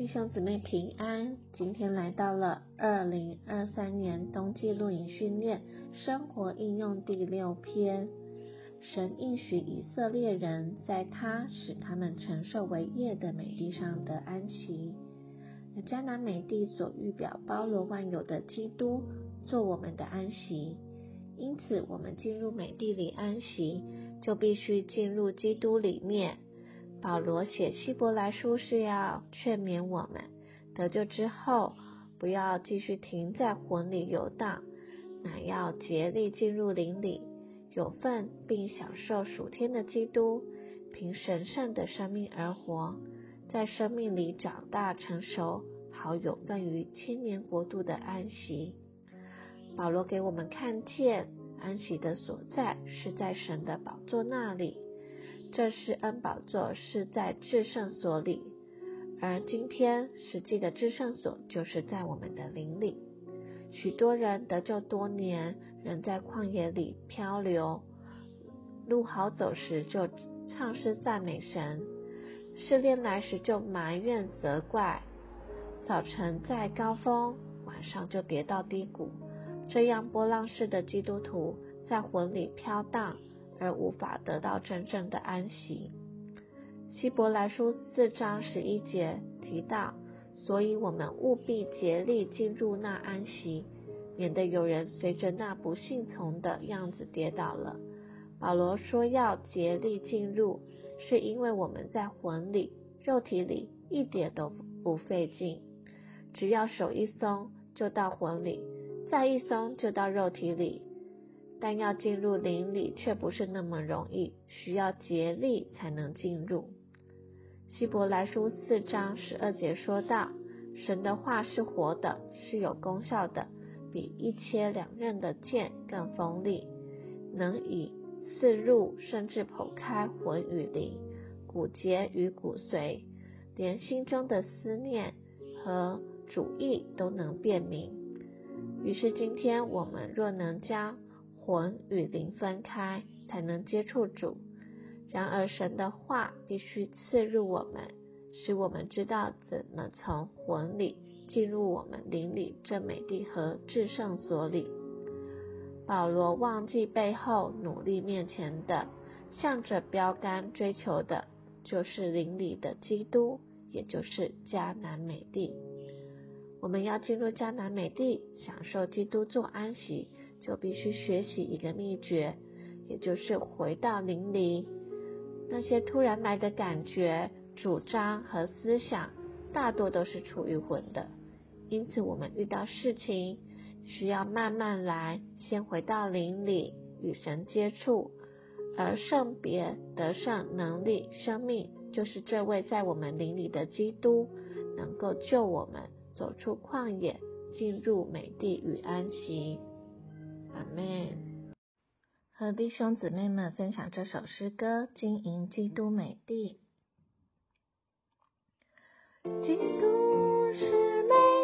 弟兄姊妹平安，今天来到了2023年冬季录影训练生活应用第6篇。神应许以色列人，在他使他们承受为业的美地上的安息。迦南美地所预表包罗万有的基督，做我们的安息。因此我们进入美地里安息，就必须进入基督里面。保罗写希伯来书是要劝勉我们，得救之后不要继续停在魂里游荡，乃要竭力进入灵里，有份并享受属天的基督，凭神圣的生命而活，在生命里长大成熟，好有份于千年国度的安息。保罗给我们看见，安息的所在是在神的宝座那里，这施恩宝座是在至圣所里，而今天实际的至圣所就是在我们的灵里。许多人得救多年，仍在旷野里漂流，路好走时就唱诗赞美神，试炼来时就埋怨责怪，早晨在高峰，晚上就跌到低谷。这样波浪式的基督徒在魂里飘荡，而无法得到真正的安息。希伯来书4章11节提到，所以我们务必竭力进入那安息，免得有人随着那不信从的样子跌倒了。保罗说要竭力进入，是因为我们在魂里、肉体里一点都不费劲，只要手一松就到魂里，再一松就到肉体里。但要进入灵里却不是那么容易，需要竭力才能进入。希伯来书4章12节说道，神的话是活的，是有功效的，比一切两刃的剑更锋利，能以刺入甚至剖开魂与灵、骨节与骨髓，连心中的思念和主意都能辨明。于是今天我们若能将魂与灵分开，才能接触主。然而神的话必须刺入我们，使我们知道怎么从魂里进入我们灵里这美地和至圣所里。保罗忘记背后，努力面前的，向着标杆追求的，就是灵里的基督，也就是迦南美地。我们要进入迦南美地，享受基督做安息，就必须学习一个秘诀，也就是回到灵里。那些突然来的感觉、主张和思想，大多都是出于魂的。因此我们遇到事情需要慢慢来，先回到灵里与神接触。而圣别、得胜、能力、生命，就是这位在我们灵里的基督，能够救我们走出旷野，进入美地与安息。阿们。和弟兄姊妹们分享这首诗歌，经营基督美地。基督是美